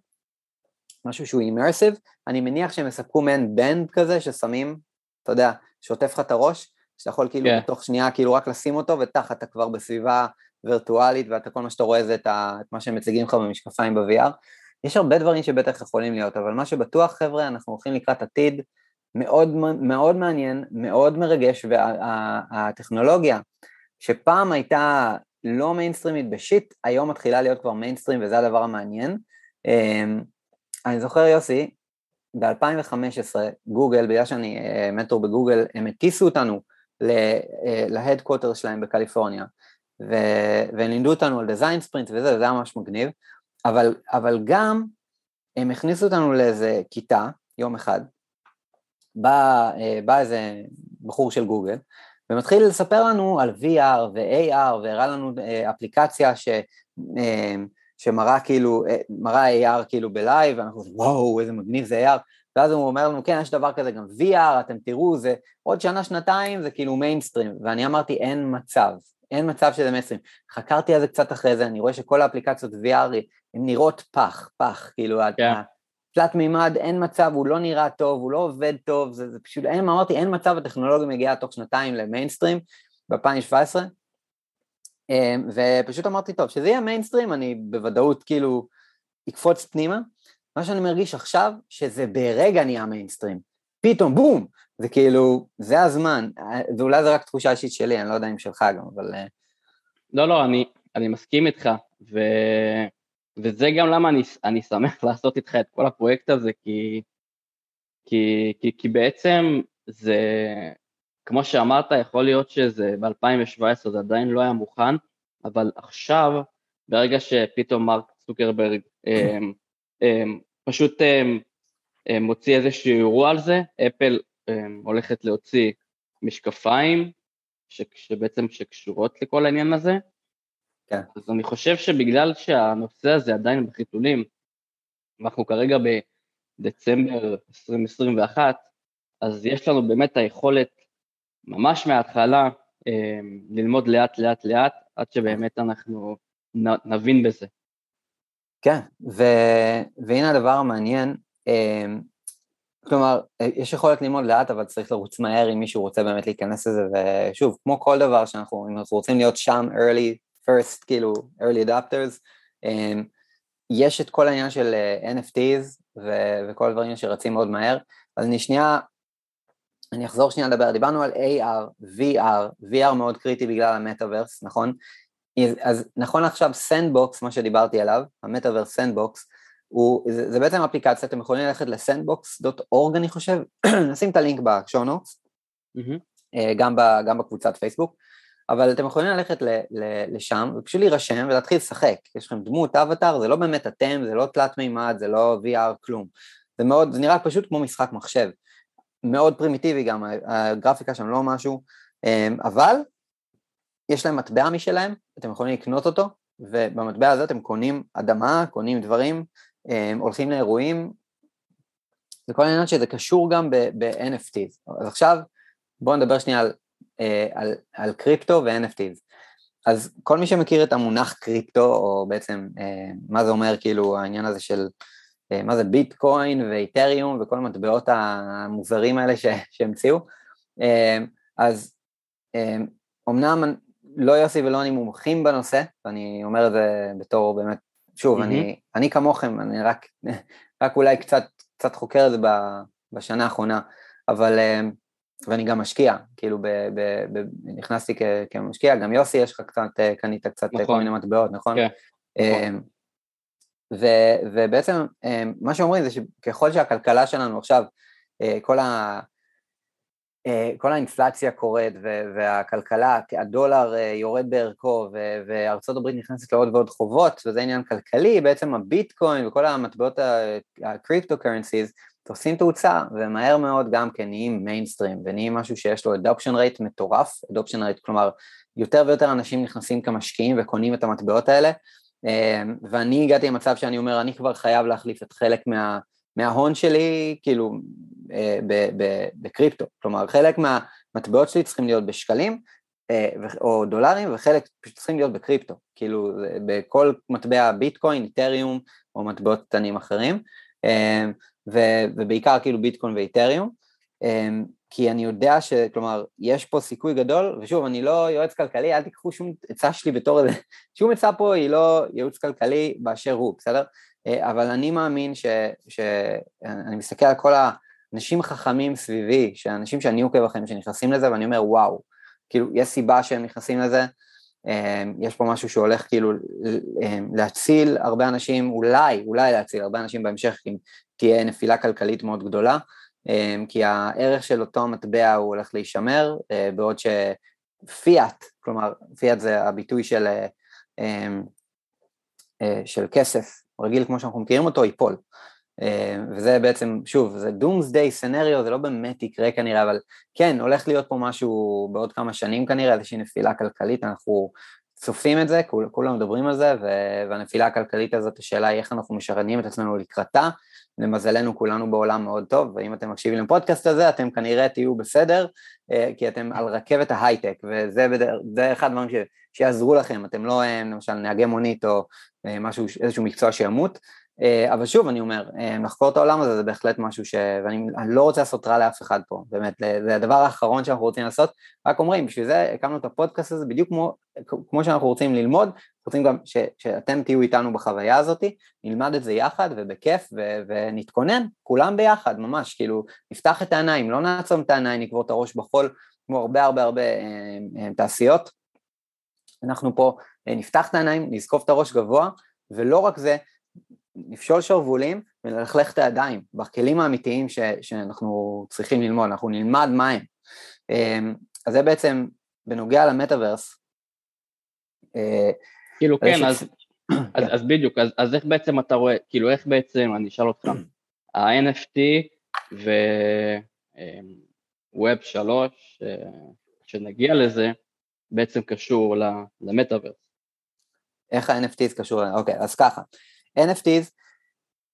משהו שהוא אימרסיב, אני מניח שהם יספקו מן בנד כזה, ששמים, אתה יודע, שעוטף לך את הראש, שאתה יכול כאילו yeah. בתוך שנייה, כאילו רק לשים אותו, ותחת אתה כבר בסביבה וירטואלית, ואתה כל מה שאתה רואה זה את, ה, את מה שהם מציגים לך במשקפיים ב-וי אר, יש הרבה דברים שבטח יכולים להיות, אבל מה שבטוח חבר'ה, אנחנו הולכים לקראת עתיד, מאוד, מאוד מעניין, מאוד מרגש, והטכנולוגיה, שפעם הייתה לא מיינסטרימית בשיט, היום מתחילה להיות כבר מיינסטרים, וזה הדבר המעניין, אני זוכר יוסי, ב-אלפיים וחמש עשרה, גוגל, בגלל שאני מנטור בגוגל, הם הטיסו אותנו להדקוטר שלהם בקליפורניה, והם לימדו אותנו על דיזיין ספרינט וזה, וזה היה ממש מגניב, אבל, אבל גם הם הכניסו אותנו לאיזה כיתה, יום אחד, בא, בא איזה בחור של גוגל, ומתחיל לספר לנו על וי אר ו-איי אר, והראה לנו אפליקציה ש... שמראה כאילו, מראה איי אר כאילו בלייב, ואנחנו אומרים, וואו, איזה מגניב זה איי אר, ואז הוא אומר לנו, כן, יש דבר כזה גם וי אר, אתם תראו, זה עוד שנה, שנתיים, זה כאילו מיינסטרים, ואני אמרתי, אין מצב, אין מצב שזה מיינסטרים, חקרתי על זה קצת אחרי זה, אני רואה שכל האפליקציות וי אר, הן נראות פח, פח, כאילו, תלת מימד, אין מצב, הוא לא נראה טוב, הוא לא עובד טוב, זה פשוט, אמרתי, אין מצב, הטכנולוגיה מגיעה תוך שנתיים למיינסטרים, ב-אלפיים שבע עשרה, ופשוט אמרתי, טוב, שזה יהיה מיינסטרים, אני בוודאות כאילו אקפוץ פנימה, מה שאני מרגיש עכשיו, שזה ברגע נהיה מיינסטרים, פתאום, בום, זה כאילו, זה הזמן, ואולי זה רק תחושה אישית שלי, אני לא יודע אם שלך גם, אבל... לא, לא, אני, אני מסכים איתך, ו... וזה גם למה אני, אני שמח לעשות איתך את כל הפרויקט הזה, כי, כי, כי, כי בעצם זה... כמו שאמרת, יכול להיות שזה ב-אלפיים שבע עשרה, זה עדיין לא היה מוכן, אבל עכשיו, ברגע שפתאום מרק צוקרברג הם, הם, פשוט הם, הם מוציא איזשהו אירוע על זה, אפל הם, הולכת להוציא משקפיים, ש, שבעצם שקשורות לכל העניין הזה, כן. אז אני חושב שבגלל שהנושא הזה עדיין בחיתולים, אנחנו כרגע בדצמבר עשרים עשרים ואחת, אז יש לנו באמת היכולת, ממש מההתחלה, ללמוד לאט לאט לאט, עד שבאמת אנחנו נבין בזה. כן, והנה הדבר המעניין, כלומר, יש יכולת ללמוד לאט, אבל צריך לרוץ מהר אם מישהו רוצה באמת להיכנס לזה, ושוב, כמו כל דבר שאנחנו, אם אנחנו רוצים להיות שם, early first, כאילו, early adapters, יש את כל העניין של אן אף טיז, וכל הדברים שרצים מאוד מהר, אז אני שנייה, אני אחזור שנייה לדבר, דיברנו על איי אר, וי אר, וי אר מאוד קריטי בגלל המטאברס, נכון? אז נכון עכשיו סנדבוקס, מה שדיברתי עליו, המטאברס סנדבוקס, זה, זה בעצם אפליקציה, אתם יכולים ללכת לסנדבוקס דוט אורג אני חושב, נשים את הלינק בקשונוקס, mm-hmm. גם, גם בקבוצת פייסבוק, אבל אתם יכולים ללכת ל, ל, לשם, ופשוט להירשם ולהתחיל לשחק, יש לכם דמות, אבטר, זה לא באמת אתם, זה לא תלת מימד, זה לא וי אר, כלום, זה, מאוד, זה נראה פשוט כמו משחק מחשב, מאוד פרימיטיבי גם, הגרפיקה שם לא משהו, אבל יש להם מטבע משלהם, אתם יכולים לקנות אותו, ובמטבע הזה אתם קונים אדמה, קונים דברים, הולכים לאירועים, וכל העניין שזה קשור גם ב-אן אף טיז. אז עכשיו בואו נדבר שנייה על, על, על קריפטו ו-אן אף טיז. אז כל מי שמכיר את המונח קריפטו, או בעצם מה זה אומר, כאילו העניין הזה של מה זה ביטקוין ואיתריום וכל המטבעות המוזרים האלה שהמציאו, אז אמנם לא יוסי ולא אני מומחים בנושא, ואני אומר את זה בתור באמת, שוב, אני, אני כמוכם, אני רק, רק אולי קצת, קצת חוקר את זה בשנה האחרונה, אבל, ואני גם משקיע, כאילו ב, ב, ב, נכנסתי כ, כמשקיע, גם יוסי יש לך קצת, קנית קצת כל מיני מטבעות, נכון? ו, ובעצם מה שאומרים זה שככל שהכלכלה שלנו עכשיו, כל ה... כל האינפלציה קורית, והכלכלה, הדולר יורד בערכו, וארצות הברית נכנסת לעוד ועוד חובות, וזה עניין כלכלי, בעצם הביטקוין וכל המטבעות הקריפטו-קרנסיז, תופסים תאוצה, ומהר מאוד גם כן נהיים מיינסטרים, ונהיים משהו שיש לו אדופשן רייט מטורף, אדופשן רייט, כלומר, יותר ויותר אנשים נכנסים כמשקיעים וקונים את המטבעות האלה, ואני הגעתי למצב שאני אומר, אני כבר חייב להחליף את חלק מה... מההון שלי, כאילו, בקריפטו. כלומר, חלק מהמטבעות שלי צריכים להיות בשקלים, או דולרים, וחלק צריכים להיות בקריפטו. כאילו, בכל מטבע ביטקוין, איתריום, או מטבעות קטנים אחרים, ובעיקר, כאילו, ביטקוין ואיתריום, כי אני יודע ש, כלומר, יש פה סיכוי גדול, ושוב, אני לא יועץ כלכלי, אל תיקחו שום עצה שלי בתור איזה, שום עצה פה היא לא ייעוץ כלכלי באשר הוא, בסדר? אבל אני מאמין ש... ש... אני מסתכל על כל האנשים החכמים סביבי, שאנשים שאני עוקב אחריהם שנכנסים לזה, ואני אומר, וואו, כאילו, יש סיבה שהם נכנסים לזה, יש פה משהו שהולך כאילו להציל הרבה אנשים, אולי, אולי להציל הרבה אנשים בהמשך, אם תהיה נפילה כלכלית מאוד גדולה, כי הערך של אותו מטבע הוא הולך להישמר, בעוד שפיאט, כלומר, פיאט זה הביטוי של, של כסף, רגיל כמו שאנחנו מכירים אותו, ייפול. וזה בעצם, שוב, זה doomsday scenario, זה לא באמת יקרה כנראה, אבל כן, הולך להיות פה משהו בעוד כמה שנים כנראה, איזושהי נפילה כלכלית, אנחנו צופים את זה, כולם מדברים על זה, והנפילה הכלכלית הזאת, השאלה היא איך אנחנו משרנים את עצמנו לקראתה, למזלנו כולנו בעולם מאוד טוב, ואם אתם מקשיבים לפודקאסט הזה, אתם כנראה תהיו בסדר, כי אתם על רכבת ההייטק, וזה זה אחד הדברים ש, שיעזרו לכם, אתם לא, למשל, נהגי מונית או משהו, איזשהו מקצוע שימות, אבל שוב, אני אומר, לחקור את העולם הזה, זה בהחלט משהו ש... ואני לא רוצה לעשות רע לאף אחד פה, באמת, זה הדבר האחרון שאנחנו רוצים לעשות, רק אומרים, בשביל זה הקמנו את הפודקאסט הזה, בדיוק כמו, כמו שאנחנו רוצים ללמוד, רוצים גם ש, שאתם תהיו איתנו בחוויה הזאת, נלמד את זה יחד ובכיף, ו, ונתכונן, כולם ביחד, ממש, כאילו, נפתח את העיניים, לא נעצום את העיניים, נקבור את הראש בחול, כמו הרבה הרבה הרבה תעשיות, אנחנו פה נפתח את העיניים, נזקוף את הראש גבוה, ולא רק זה, נפשול שרבולים וללכלך את הידיים בכלים האמיתיים ש, שאנחנו צריכים ללמוד, אנחנו נלמד מהם. אז זה בעצם בנוגע למטאברס. כאילו כן, אז, אז, אז בדיוק, אז, אז איך בעצם אתה רואה, כאילו איך בעצם, אני אשאל אותך, ה-אן אף טי ו-Web שלוש, כשנגיע לזה, בעצם קשור למטאברס. איך ה-אן אף טי קשור? אוקיי, אז ככה. אן אף טיז,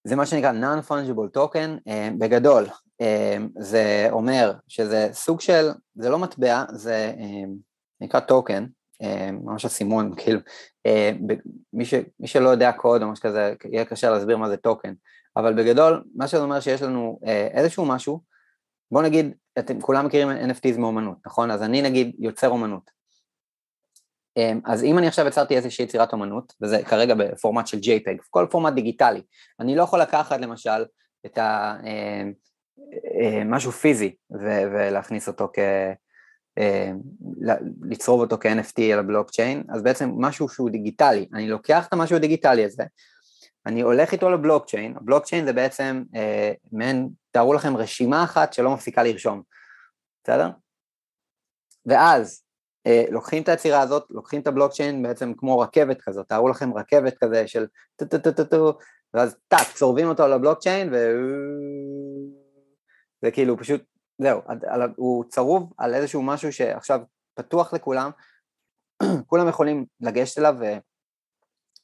זה מה שנקרא Non-Fungible Token, בגדול, זה אומר שזה סוג של, זה לא מטבע, זה נקרא טוקן, ממש הסימון, כאילו, מי, ש, מי שלא יודע קוד או משהו כזה, יהיה קשה להסביר מה זה טוקן, אבל בגדול, מה שזה אומר שיש לנו איזשהו משהו, בוא נגיד, אתם כולם מכירים אן אף טיז מאומנות, נכון? אז אני נגיד יוצר אומנות, אז אם אני עכשיו יצרתי איזושהי יצירת אומנות, וזה כרגע בפורמט של JPEG, כל פורמט דיגיטלי, אני לא יכול לקחת למשל את ה, משהו פיזי, ולהכניס אותו כ... לצרוב אותו כ-אן אף טי על הבלוקצ'יין, אז בעצם משהו שהוא דיגיטלי, אני לוקח את המשהו הדיגיטלי הזה, אני הולך איתו לבלוקצ'יין, הבלוקצ'יין זה בעצם, מעין, תארו לכם רשימה אחת שלא מפסיקה לרשום, בסדר? ואז, לוקחים את היצירה הזאת, לוקחים את הבלוקצ'יין בעצם כמו רכבת כזאת, תארו לכם רכבת כזה של טו-טו-טו-טו, ואז טאק, צורבים אותו על הבלוקצ'יין, וזה כאילו פשוט, זהו, הוא צרוב על איזשהו משהו שעכשיו פתוח לכולם, כולם יכולים לגשת אליו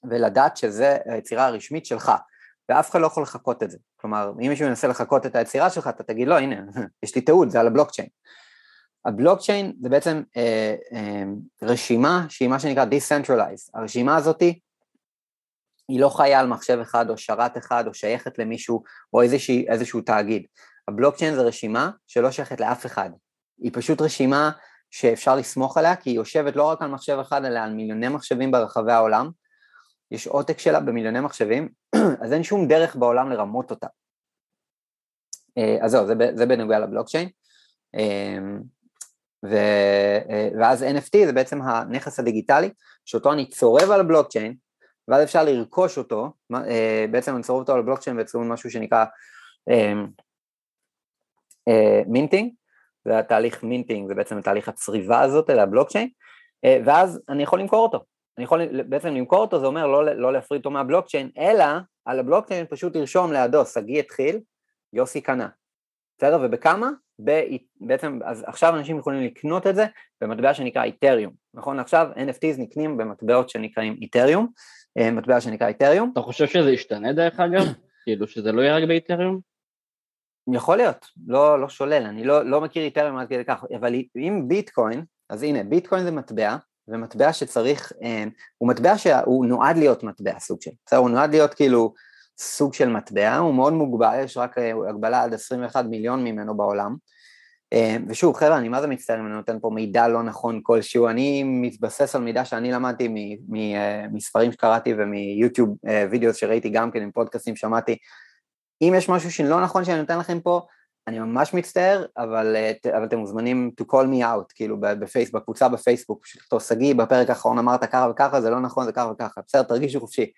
ולדעת שזה היצירה הרשמית שלך, ואף אחד לא יכול לחכות את זה. כלומר, אם מישהו מנסה לחכות את היצירה שלך, אתה תגיד, לא, הנה, יש לי תיעוד, זה על הבלוקצ'יין. הבלוקצ'יין זה בעצם אה, אה, רשימה שהיא מה שנקרא decentralized. הרשימה הזאת היא לא חיה על מחשב אחד או שרת אחד או שייכת למישהו או איזשהו, איזשהו תאגיד. הבלוקצ'יין זה רשימה שלא שייכת לאף אחד. היא פשוט רשימה שאפשר לסמוך עליה, כי היא יושבת לא רק על מחשב אחד, אלא על מיליוני מחשבים ברחבי העולם. יש עותק שלה במיליוני מחשבים, אז אין שום דרך בעולם לרמות אותה. אז זהו, זה, זה בנוגע לבלוקצ'יין. ו, ואז אן אף טי זה בעצם הנכס הדיגיטלי, שאותו אני צורב על הבלוקצ'יין, ואז אפשר לרכוש אותו, בעצם אני צורב אותו על הבלוקצ'יין, בעצם משהו שנקרא מינטינג, זה התהליך מינטינג, זה בעצם התהליך הצריבה הזאת על הבלוקצ'יין, ואז אני יכול למכור אותו. אני יכול בעצם למכור אותו, זה אומר לא, לא להפריד אותו מהבלוקצ'יין, אלא על הבלוקצ'יין פשוט לרשום לידו, סגי התחיל, יוסי קנה. בסדר, ובכמה? בעצם, אז עכשיו אנשים יכולים לקנות את זה במטבע שנקרא איתריום. נכון, עכשיו אן אף טיז נקנים במטבעות שנקראים איתריום, מטבע שנקרא איתריום. אתה חושב שזה ישתנה דרך אגב? כאילו שזה לא יהיה רק באיתריום? יכול להיות, לא, לא שולל, אני לא, לא מכיר איתריום עד כדי כך, אבל אם ביטקוין, אז הנה, ביטקוין זה מטבע, ומטבע שצריך, הוא מטבע שהוא נועד להיות מטבע סוג של, הוא נועד להיות כאילו סוג של מטבע, הוא מאוד מוגבל, יש רק הגבלה עד עשרים ואחד מיליון ממנו בעולם, ושוב חבר'ה, אני מה זה מצטער אם אני נותן פה מידע לא נכון כלשהו, אני מתבסס על מידע שאני למדתי מספרים שקראתי ומיוטיוב וידאו שראיתי גם כן עם פודקאסטים שמעתי, אם יש משהו שלא נכון שאני נותן לכם פה, אני ממש מצטער, אבל, אבל אתם מוזמנים to call me out, כאילו בפייסבוק, בקבוצה בפייסבוק, פשוט לכתוב סגי, בפרק האחרון אמרת ככה וככה, זה לא נכון, זה ככה וככה, בסדר, תרגישו חופשי.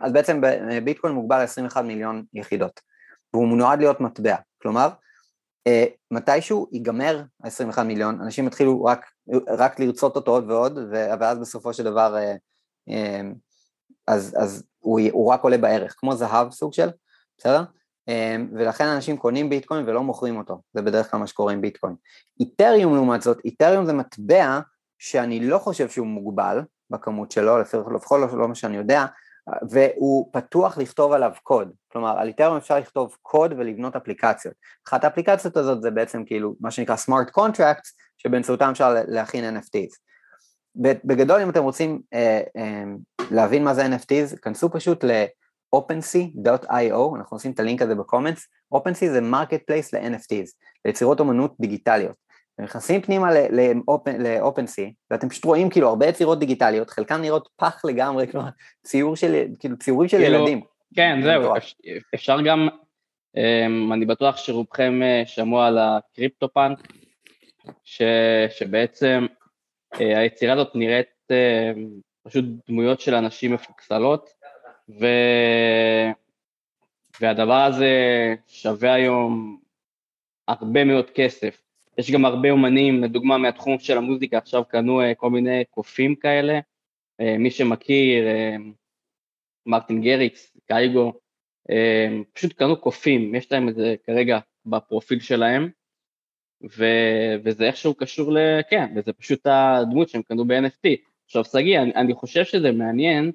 אז בעצם ביטקוין מוגבל עשרים ואחד מיליון יחידות, והוא נועד להיות מטבע, כלומר, מתישהו ייגמר עשרים ואחד מיליון, אנשים התחילו רק, רק לרצות אותו עוד ועוד, ואז בסופו של דבר, אז, אז הוא, הוא רק עולה בערך, כמו זהב סוג של, בסדר? ולכן אנשים קונים ביטקוין ולא מוכרים אותו, זה בדרך כלל מה שקורה עם ביטקוין. איתריום לעומת זאת, איתריום זה מטבע שאני לא חושב שהוא מוגבל בכמות שלו, לפחות לא מה שאני יודע, והוא פתוח לכתוב עליו קוד, כלומר על איתריום אפשר לכתוב קוד ולבנות אפליקציות, אחת האפליקציות הזאת זה בעצם כאילו מה שנקרא smart contracts, שבאמצעותם אפשר להכין אן אף טיז. בגדול אם אתם רוצים להבין מה זה אן אף טיז, כנסו פשוט ל... אופן סי דוט איי או, אנחנו עושים את הלינק הזה בקומנטס, OpenSea זה מרקט פלייס ל-אן אף טיז, ליצירות אומנות דיגיטליות, אתם נכנסים פנימה ל-OpenSea, ואתם פשוט רואים כאילו הרבה יצירות דיגיטליות, חלקם נראות פח לגמרי, ציור של, כאילו ציורים של ילדים. כן, זהו, אפשר גם, אני בטוח שרובכם שמעו על הקריפטופאנק, שבעצם היצירה הזאת נראית פשוט דמויות של אנשים מפוקסלות, ו... והדבר הזה שווה היום הרבה מאוד כסף. יש גם הרבה אומנים, לדוגמה מהתחום של המוזיקה, עכשיו קנו כל מיני קופים כאלה, מי שמכיר, מרטין גריקס, קייגו, פשוט קנו קופים, יש להם את זה כרגע בפרופיל שלהם, ו... וזה איכשהו קשור ל... כן, וזה פשוט הדמות שהם קנו ב-אן אף טי. עכשיו, סגי, אני, אני חושב שזה מעניין,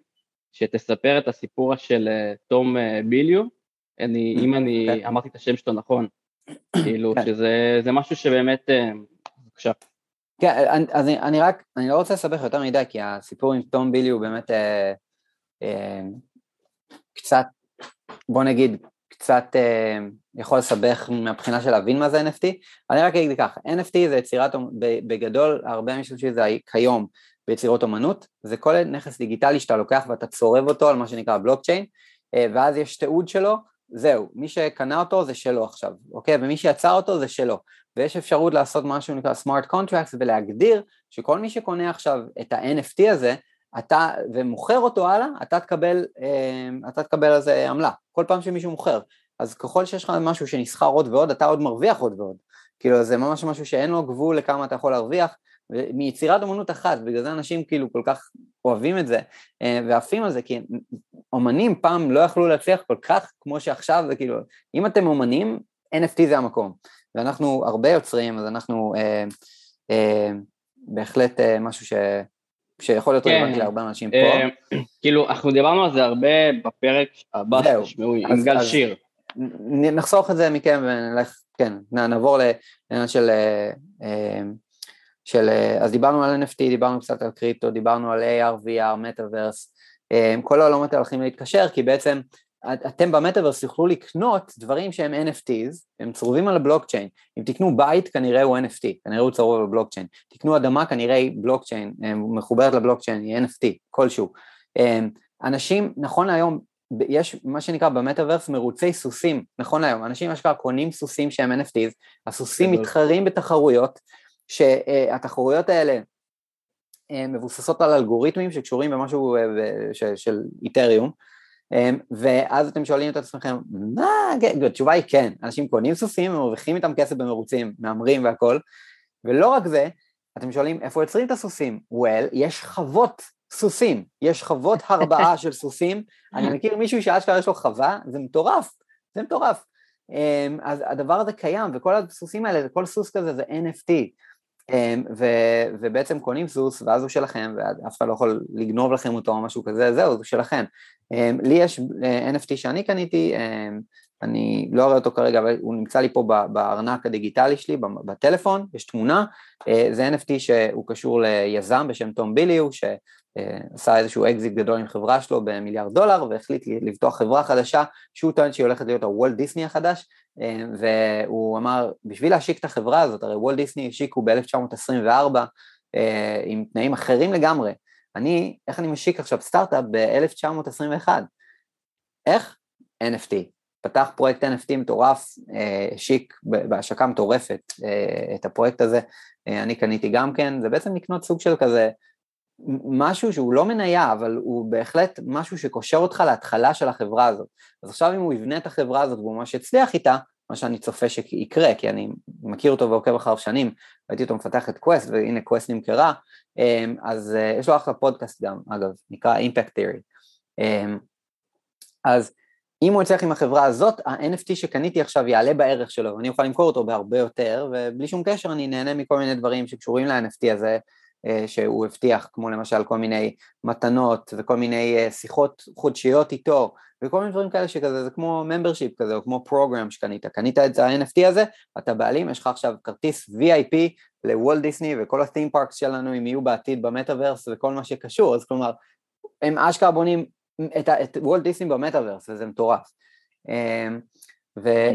שתספר את הסיפור של תום ביליו, אם אני אמרתי את השם שלו נכון, כאילו שזה משהו שבאמת, בבקשה. כן, אז אני רק, אני לא רוצה לסבך יותר מדי, כי הסיפור עם תום ביליו באמת קצת, בוא נגיד, קצת יכול לסבך מהבחינה של להבין מה זה אן אף טי, אני רק אגיד כך, אן אף טי זה יצירת, בגדול, הרבה משתמשים זה כיום, ביצירות אומנות, זה כל נכס דיגיטלי שאתה לוקח ואתה צורב אותו על מה שנקרא בלוקצ'יין, ואז יש תיעוד שלו, זהו, מי שקנה אותו זה שלו עכשיו, אוקיי? ומי שיצר אותו זה שלו, ויש אפשרות לעשות משהו נקרא smart contracts ולהגדיר שכל מי שקונה עכשיו את ה-אן אף טי הזה, אתה, ומוכר אותו הלאה, אתה תקבל, אתה תקבל איזה עמלה, כל פעם שמישהו מוכר, אז ככל שיש לך משהו שנסחר עוד ועוד, אתה עוד מרוויח עוד ועוד, כאילו זה ממש משהו שאין לו גבול לכמה אתה יכול להרוויח, מיצירת אומנות אחת, בגלל זה אנשים כאילו כל כך אוהבים את זה, ועפים על זה, כי אומנים פעם לא יכלו להצליח כל כך כמו שעכשיו, זה כאילו, אם אתם אומנים, אן אף טי זה המקום, ואנחנו הרבה יוצרים, אז אנחנו אה, אה, בהחלט אה, משהו ש, שיכול להיות רלוונטי לארבעה אנשים פה. כאילו, אנחנו דיברנו על זה הרבה בפרק הבא, תשמעו, עם גל שיר. נחסוך את זה מכם ונלך, כן, נעבור לעניין של... של, אז דיברנו על אן אף טי, דיברנו קצת על קריפטו, דיברנו על איי אר, וי אר, מטאברס, כל העולמות הולכים להתקשר, כי בעצם אתם במטאברס יוכלו לקנות דברים שהם אן אף טיז, הם צרובים על הבלוקצ'יין, אם תקנו בית כנראה הוא אן אף טי, כנראה הוא צרוב על הבלוקצ'יין, תקנו אדמה כנראה היא בלוקצ'יין, מחוברת לבלוקצ'יין, היא אן אף טי, כלשהו. אנשים, נכון להיום, יש מה שנקרא במטאברס מרוצי סוסים, נכון להיום, אנשים אשכרה קונים סוסים שהם אן אף טיז, הסוסים מתחרים בתחרויות, שהתחרויות האלה מבוססות על אלגוריתמים שקשורים במשהו של איתריום, ואז אתם שואלים את עצמכם, מה? התשובה היא כן, אנשים קונים סוסים, הם מרוויחים איתם כסף במרוצים, מאמרים והכל, ולא רק זה, אתם שואלים איפה יוצרים את הסוסים? Well, יש חוות סוסים, יש חוות הרבעה של סוסים, אני מכיר מישהו שאשכרה יש לו חווה, זה מטורף, זה מטורף, אז הדבר הזה קיים, וכל הסוסים האלה, כל סוס כזה זה אן אף טי, ובעצם קונים סוס, ואז הוא שלכם, ואף אחד לא יכול לגנוב לכם אותו או משהו כזה, זהו, הוא שלכם. לי יש אן אף טי שאני קניתי, אני לא אראה אותו כרגע, אבל הוא נמצא לי פה בארנק הדיגיטלי שלי, בטלפון, יש תמונה, זה אן אף טי שהוא קשור ליזם בשם תום ביליו, שעשה איזשהו אקזיט גדול עם חברה שלו במיליארד דולר, והחליט לבטוח חברה חדשה, שהוא טוען שהיא הולכת להיות הוולט דיסני החדש, והוא אמר, בשביל להשיק את החברה הזאת, הרי וולט דיסני השיקו ב-אלף תשע מאות עשרים וארבע, עם תנאים אחרים לגמרי, אני, איך אני משיק עכשיו סטארט-אפ ב-אלף תשע מאות עשרים ואחת? איך? אן אף טי. פתח פרויקט אן אף טי מטורף, שיק בהשקה מטורפת את הפרויקט הזה, אני קניתי גם כן, זה בעצם לקנות סוג של כזה, משהו שהוא לא מניה, אבל הוא בהחלט משהו שקושר אותך להתחלה של החברה הזאת, אז עכשיו אם הוא יבנה את החברה הזאת, והוא ממש יצליח איתה, מה שאני צופה שיקרה, כי אני מכיר אותו ועוקב אחר שנים, הייתי אותו מפתח את קווסט, והנה קווסט נמכרה, אז יש לו אחלה פודקאסט גם, אגב, נקרא Impact Theory, אז אם הוא יצליח עם החברה הזאת, ה-אן אף טי שקניתי עכשיו יעלה בערך שלו, ואני אוכל למכור אותו בהרבה יותר, ובלי שום קשר אני נהנה מכל מיני דברים שקשורים ל-אן אף טי הזה, שהוא הבטיח, כמו למשל כל מיני מתנות, וכל מיני שיחות חודשיות איתו, וכל מיני דברים כאלה שכזה, זה כמו membership כזה, או כמו program שקנית, קנית את ה-אן אף טי הזה, אתה בעלים, יש לך עכשיו כרטיס וי איי פי לוולט דיסני, וכל ה-theme parks שלנו, אם יהיו בעתיד במטאברס, וכל מה שקשור, אז כלומר, הם אשכרה בונים את, את וולט דיסני במטאברס, וזה מטורף.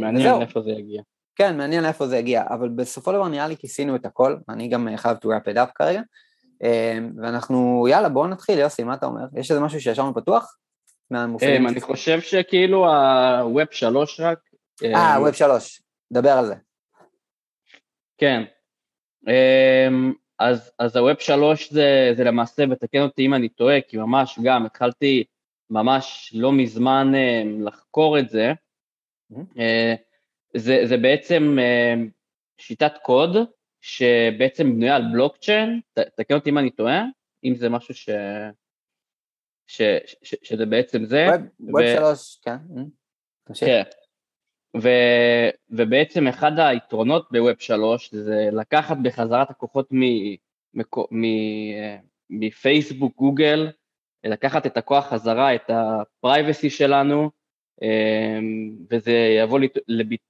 מעניין לאיפה זה יגיע. כן, מעניין לאיפה זה יגיע, אבל בסופו דבר נראה לי כיסינו את הכל, אני גם חייב to wrap it up כרגע, ואנחנו, יאללה, בואו נתחיל, יוסי, מה אתה אומר? יש איזה משהו שישרנו פתוח? אני חושב שכאילו ה-ווב שלוש רק... אה, ווב שלוש, דבר על זה. כן, אז ה-ווב שלוש זה למעשה, ותקן אותי אם אני טועה, כי ממש גם התחלתי ממש לא מזמן לחקור את זה, זה, זה בעצם שיטת קוד, שבעצם בנויה על בלוקצ'יין, תקן אותי אם אני טועה, אם זה משהו ש... ש, ש, ש, שזה בעצם זה. ווב שלוש, כן. כן. ו, ובעצם אחד היתרונות בווב שלוש, זה לקחת בחזרת הכוחות מ, מ, מפייסבוק, גוגל, לקחת את הכוח חזרה, את הפרייבסי שלנו, וזה יבוא, לביט...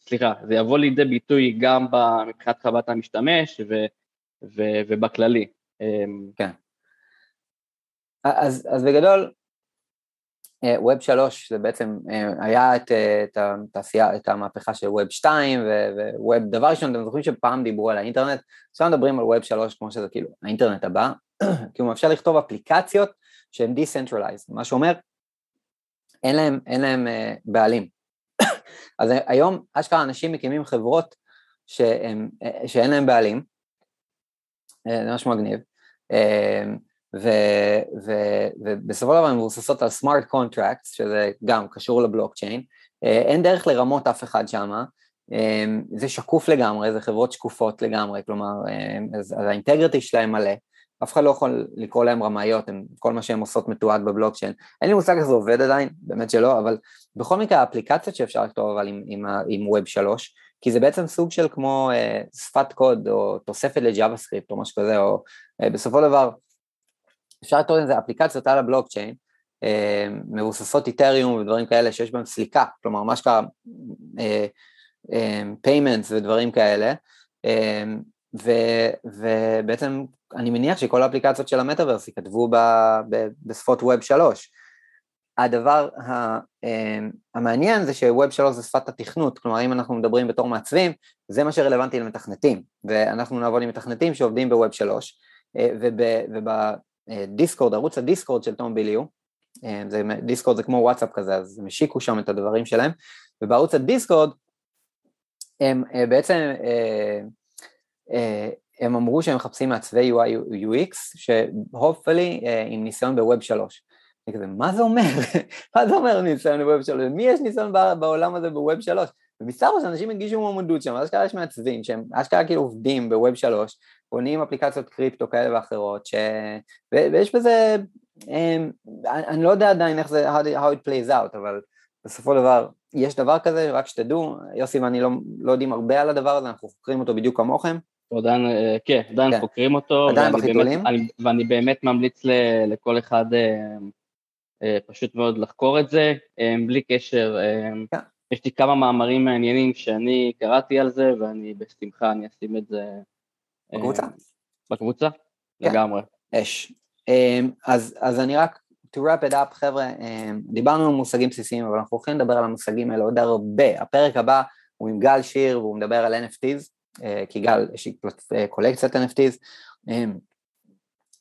סליחה, זה יבוא לידי ביטוי גם מבחינת חוות המשתמש ו... ו... ובכללי. כן. אז, אז בגדול, ווב שלוש זה בעצם, היה את, את, התעשייה, את המהפכה של ווב שתיים, וווב דבר ראשון, אתם זוכרים שפעם דיברו על האינטרנט, עכשיו מדברים על ווב שלוש כמו שזה כאילו האינטרנט הבא, כי הוא מאפשר לכתוב אפליקציות שהן decentralized, מה שאומר, אין להם, אין להם אה, בעלים. אז היום אשכרה אנשים מקימים חברות שהם, אה, שאין להם בעלים, אה, זה משהו מגניב, אה, ו, ו, ובסופו של דבר הן מבוססות על סמארט קונטרקט, שזה גם קשור לבלוקצ'יין, אה, אין דרך לרמות אף אחד שמה, אה, זה שקוף לגמרי, זה חברות שקופות לגמרי, כלומר, אה, אז, אז האינטגריטי שלהם מלא, אף אחד לא יכול לקרוא להם רמאיות, כל מה שהן עושות מתועד בבלוקצ'יין, אין לי מושג איך זה עובד עדיין, באמת שלא, אבל בכל מקרה האפליקציות שאפשר לכתוב אבל עם, עם, עם ווב שלוש, כי זה בעצם סוג של כמו אה, שפת קוד, או תוספת לג'אווה סקריפט, או משהו כזה, או אה, בסופו דבר, אפשר לתת את זה, אפליקציות על הבלוקצ'יין, מבוססות איתריום ודברים כאלה שיש בהם סליקה, כלומר, מה שקרה, payments ודברים כאלה, ובעצם אני מניח שכל האפליקציות של המטאברס יכתבו בשפות ווב שלוש. הדבר המעניין זה שווב שלוש זה שפת התכנות, כלומר אם אנחנו מדברים בתור מעצבים, זה מה שרלוונטי למתכנתים, ואנחנו נעבוד עם מתכנתים שעובדים בווב שלוש, ובדיסקורד, ערוץ הדיסקורד של תום ביליו, דיסקורד זה כמו וואטסאפ כזה, אז הם השיקו שם את הדברים שלהם, ובערוץ הדיסקורד, הם בעצם, הם אמרו שהם מחפשים מעצבי יו איי יו אקס, שהופלי עם ניסיון בווב שלוש, כזה, מה זה אומר? מה זה אומר ניסיון בווב שלוש? מי יש ניסיון בעולם הזה בווב שלוש? ובסדר שאנשים הגישו מועמדות שם, אז אשכרה יש מעצבים, שהם אשכרה כאילו עובדים בווב שלוש, בונים אפליקציות קריפטו כאלה ואחרות, ש... ויש בזה, אני לא יודע עדיין איך זה, how it plays out, אבל בסופו דבר, יש דבר כזה, רק שתדעו, יוסי ואני לא, לא יודעים הרבה על הדבר הזה, אנחנו חוקרים אותו בדיוק כמוכם, עדיין, כן, עדיין חוקרים אותו, עדיין בחיתולים, ואני באמת ממליץ לכל אחד פשוט מאוד לחקור את זה, בלי קשר, יש לי כמה מאמרים מעניינים שאני קראתי על זה, ואני בשמחה, אני אשים את זה... בקבוצה? בקבוצה, לגמרי. אש. אז אני רק, to wrap it up, חבר'ה, דיברנו על מושגים בסיסיים, אבל אנחנו הולכים לדבר על המושגים האלה עוד הרבה. הפרק הבא הוא עם גל שיר, והוא מדבר על אן אף טיז, כי גל יש קולקציית אן אף טיז,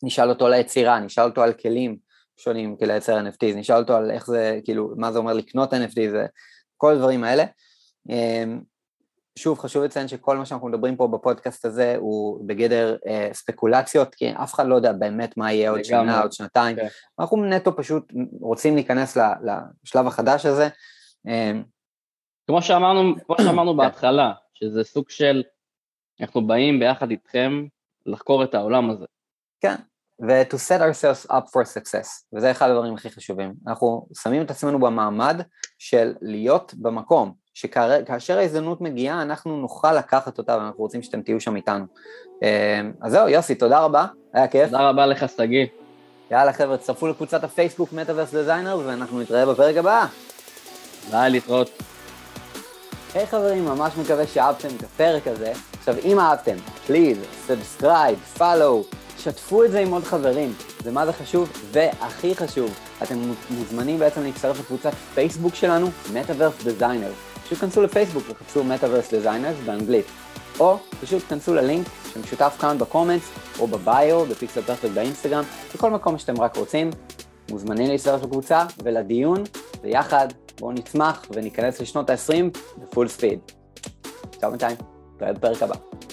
נשאל אותו על היצירה, נשאל אותו על כלים שונים כדי לייצר אן אף טיז, נשאל אותו על איך זה, כאילו, מה זה אומר לקנות אן אף טיז, כל הדברים האלה. שוב, חשוב לציין שכל מה שאנחנו מדברים פה בפודקאסט הזה הוא בגדר ספקולציות, כי אף אחד לא יודע באמת מה יהיה עוד שנה, עוד שנתיים. אנחנו נטו פשוט רוצים להיכנס לשלב החדש הזה. כמו שאמרנו בהתחלה, שזה סוג של, אנחנו באים ביחד איתכם לחקור את העולם הזה. כן, ו-to set ourselves up for success, וזה אחד הדברים הכי חשובים. אנחנו שמים את עצמנו במעמד של להיות במקום, שכאשר ההזדמנות מגיעה, אנחנו נוכל לקחת אותה, ואנחנו רוצים שאתם תהיו שם איתנו. אז זהו, יוסי, תודה רבה, היה כיף. תודה רבה לך, סגי. יאללה חבר'ה, תצטרפו לקבוצת הפייסבוק Metaverse Designer, ואנחנו נתראה בפרק הבא. ביי, להתראות. היי חברים, ממש מקווה שאהבתם את הפרק הזה. עכשיו, אם אהבתם, please, subscribe, follow, שתפו את זה עם עוד חברים. זה מה זה חשוב, והכי חשוב, אתם מוזמנים בעצם להצטרף לקבוצת פייסבוק שלנו, Metaverse Designer. פשוט כנסו לפייסבוק וחפשו Metaverse Designers באנגלית. או פשוט כנסו ללינק שמשותף כאן בקומנטס, או בביו, בפיקסל פרפקט באינסטגרם, בכל מקום שאתם רק רוצים. מוזמנים להצטרף לקבוצה ולדיון, ביחד. בואו נצמח וניכנס לשנות ה-עשרים בפול ספיד. עכשיו בינתיים, תראה בפרק הבא.